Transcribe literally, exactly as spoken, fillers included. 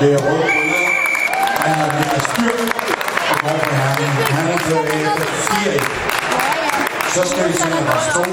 det er rød rød. Han har blevet styrt og går på herren. Han er blevet fire et. Så skal vi se, at der er stå.